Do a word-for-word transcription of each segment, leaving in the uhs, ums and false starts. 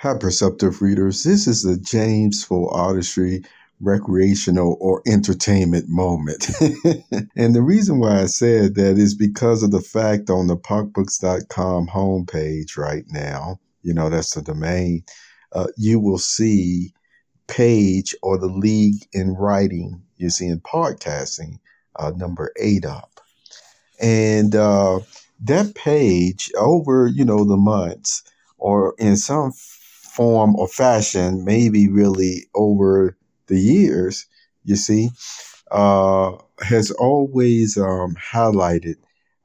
Hi, Perceptive Readers. This is a James for Artistry recreational or entertainment moment. And the reason why I said that is because of the fact on the park books dot com homepage right now, you know, that's the domain, uh, you will see page or the League in Writing, you see in podcasting, uh, number eight up. And uh, that page over, you know, the months or in some form or fashion, maybe really over the years, you see, uh, has always um, highlighted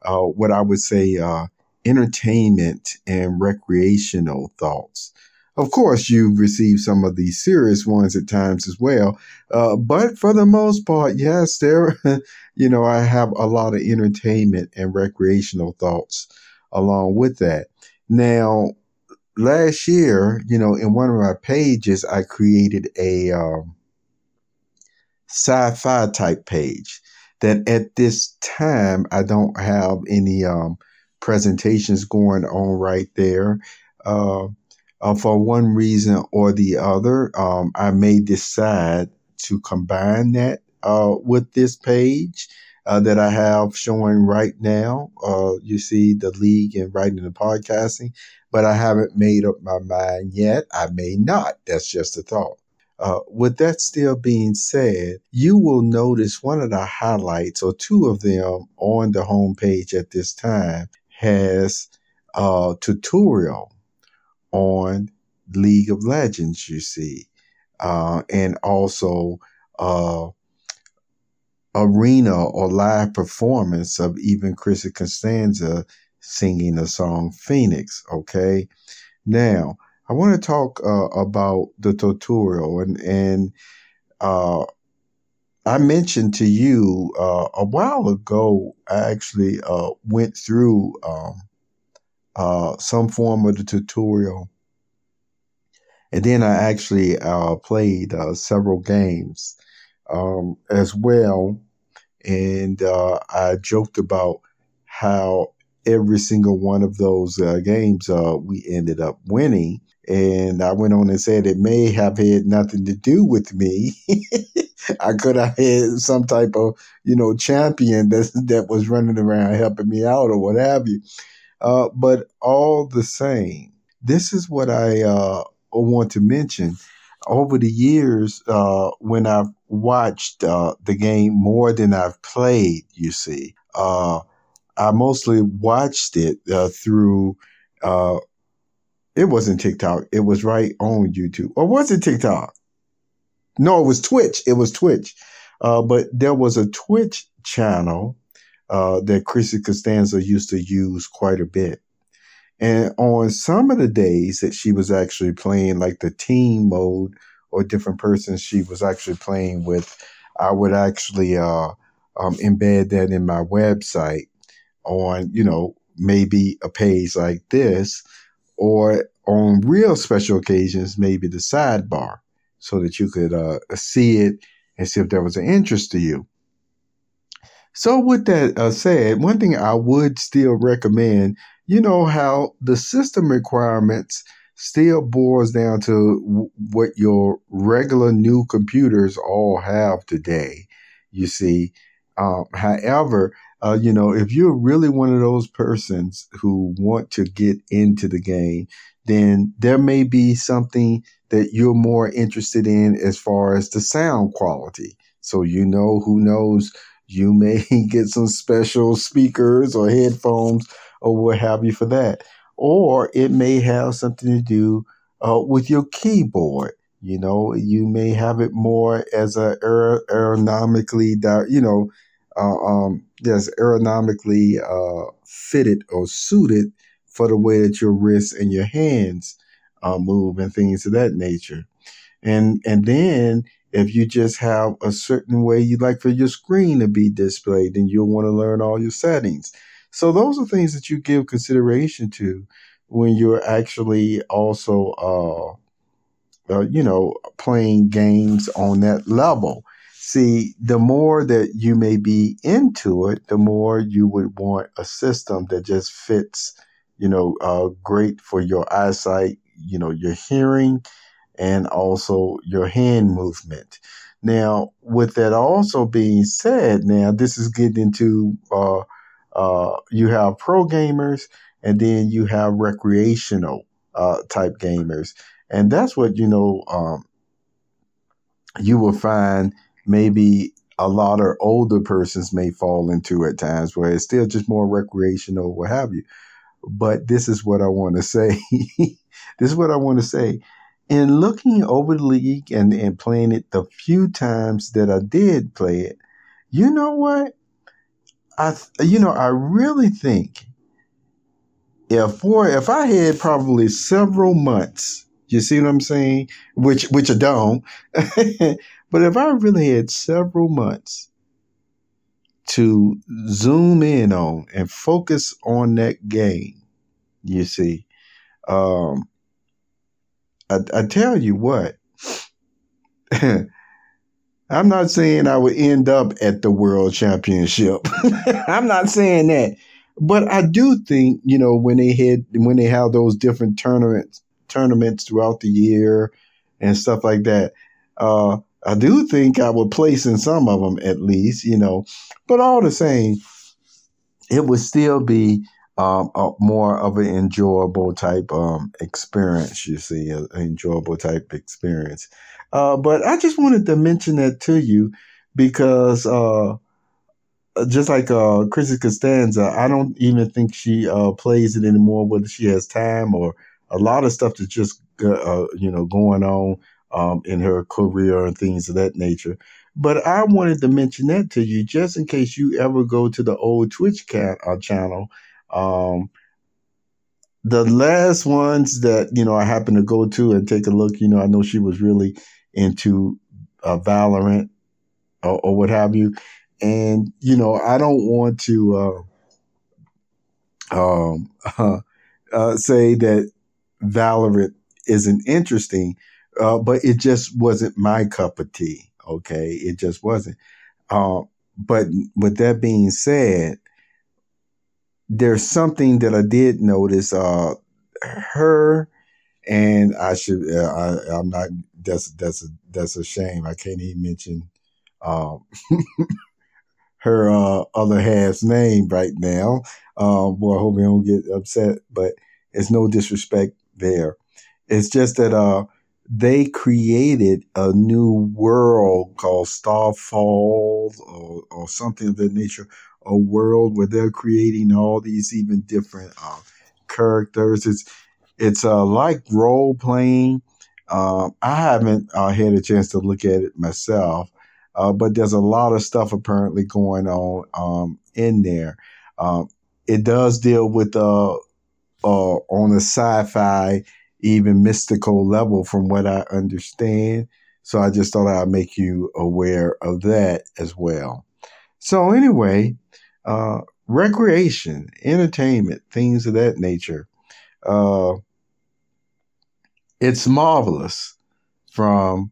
uh, what I would say uh, entertainment and recreational thoughts. Of course, you've received some of the serious ones at times as well, uh, but for the most part, yes, there, you know, I have a lot of entertainment and recreational thoughts along with that. Now, last year, you know, in one of my pages, I created a um, sci-fi type page that at this time, I don't have any um, presentations going on right there. Uh, uh, for one reason or the other, um, I may decide to combine that uh, with this page uh, that I have showing right now. Uh, you see the League and Writing and Podcasting. But I haven't made up my mind yet. I may not. That's just a thought. Uh, with that still being said, you will notice one of the highlights or two of them on the homepage at this time has a tutorial on League of Legends, you see, uh, and also uh, arena or live performance of even Chrissy Costanza singing the song Phoenix. Okay. Now I want to talk uh, about the tutorial and, and, uh, I mentioned to you, uh, a while ago, I actually, uh, went through, um, uh, some form of the tutorial. And then I actually, uh, played, uh, several games, um, as well. And, uh, I joked about how every single one of those uh, games uh, we ended up winning. And I went on and said it may have had nothing to do with me. I could have had some type of, you know, champion that, that was running around helping me out or what have you. Uh, but all the same, this is what I uh, want to mention. Over the years, uh, when I've watched uh, the game more than I've played, you see, uh, I mostly watched it uh, through, uh, it wasn't TikTok. It was right on YouTube. Or was it TikTok? No, it was Twitch. It was Twitch. Uh, but there was a Twitch channel uh, that Chrissy Costanza used to use quite a bit. And on some of the days that she was actually playing like the team mode or different persons she was actually playing with, I would actually uh, um, embed that in my website. On, you know, maybe a page like this, or on real special occasions, maybe the sidebar, so that you could uh, see it and see if there was an interest to you. So with that uh, said, one thing I would still recommend, you know, how the system requirements still boils down to w- what your regular new computers all have today, you see. Um, however, Uh, you know, if you're really one of those persons who want to get into the game, then there may be something that you're more interested in as far as the sound quality. So, you know, who knows, you may get some special speakers or headphones or what have you for that. Or it may have something to do uh, with your keyboard. You know, you may have it more as a aer- aerodynamically, di- you know, Uh, um, that's aerodynamically uh, fitted or suited for the way that your wrists and your hands uh, move and things of that nature. And and then if you just have a certain way you'd like for your screen to be displayed, then you'll want to learn all your settings. So those are things that you give consideration to when you're actually also, uh, uh, you know, playing games on that level. See, the more that you may be into it, the more you would want a system that just fits, you know, uh, great for your eyesight, you know, your hearing and also your hand movement. Now, with that also being said, now this is getting into uh, uh, you have pro gamers and then you have recreational uh, type gamers. And that's what, you know, um, you will find maybe a lot of older persons may fall into at times where it's still just more recreational, what have you. But this is what I want to say. This is what I want to say. In looking over the league and, and playing it the few times that I did play it, you know what? I you know, I really think if for if I had probably several months, you see what I'm saying? Which which I don't. But if I really had several months to zoom in on and focus on that game, you see, um, I, I tell you what, I'm not saying I would end up at the World Championship. I'm not saying that, but I do think, you know, when they had when they have those different tournaments tournaments throughout the year and stuff like that. Uh, I do think I would place in some of them at least, you know, but all the same, it would still be um, a, more of an enjoyable type um, experience, you see, an enjoyable type experience. Uh, but I just wanted to mention that to you because uh, just like uh, Chrissy Costanza, I don't even think she uh, plays it anymore, whether she has time or a lot of stuff that's just, uh, you know, going on. Um, in her career and things of that nature. But I wanted to mention that to you just in case you ever go to the old Twitch ca- uh, channel. Um, the last ones that, you know, I happened to go to and take a look, you know, I know she was really into uh, Valorant or, or what have you. And, you know, I don't want to uh, um, uh, uh, say that Valorant isn't interesting, Uh, but it just wasn't my cup of tea, okay? It just wasn't. Uh, but with that being said, there's something that I did notice. Uh, her and I should. Uh, I, I'm not. That's that's a, that's a shame. I can't even mention uh, her uh, other half's name right now. Uh, boy, I hope you don't get upset. But it's no disrespect there. It's just that. Uh, They created a new world called Starfall or, or something of that nature, a world where they're creating all these even different uh, characters. It's it's uh, like role playing. Uh, I haven't uh, had a chance to look at it myself, uh, but there's a lot of stuff apparently going on um, in there. Uh, it does deal with uh, uh, on a sci-fi even mystical level from what I understand. So I just thought I'd make you aware of that as well. So anyway, uh, recreation, entertainment, things of that nature. Uh, it's marvelous from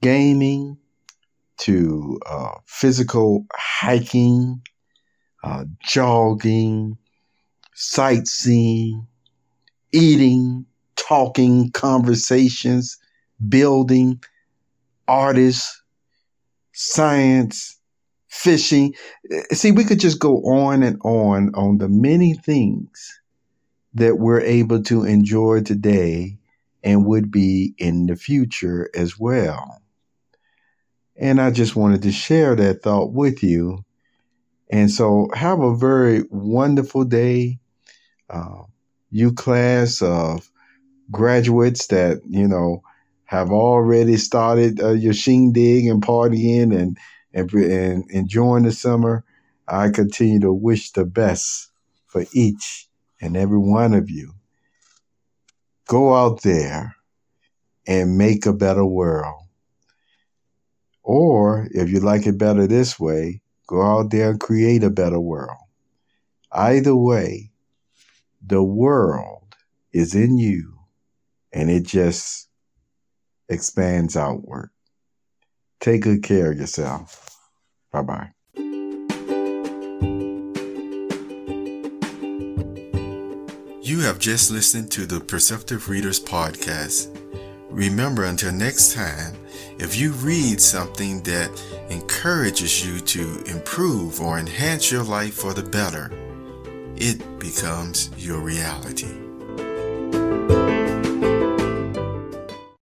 gaming to uh, physical hiking, uh, jogging, sightseeing, eating, talking, conversations, building, artists, science, fishing. See, we could just go on and on on the many things that we're able to enjoy today and would be in the future as well. And I just wanted to share that thought with you. And so have a very wonderful day. Uh, you class of graduates that, you know, have already started uh, your shindig and partying and, and and enjoying the summer, I continue to wish the best for each and every one of you. Go out there and make a better world. Or if you like it better this way, go out there and create a better world. Either way, the world is in you. And it just expands outward. Take good care of yourself. Bye-bye. You have just listened to the Perceptive Readers Podcast. Remember, until next time, if you read something that encourages you to improve or enhance your life for the better, it becomes your reality.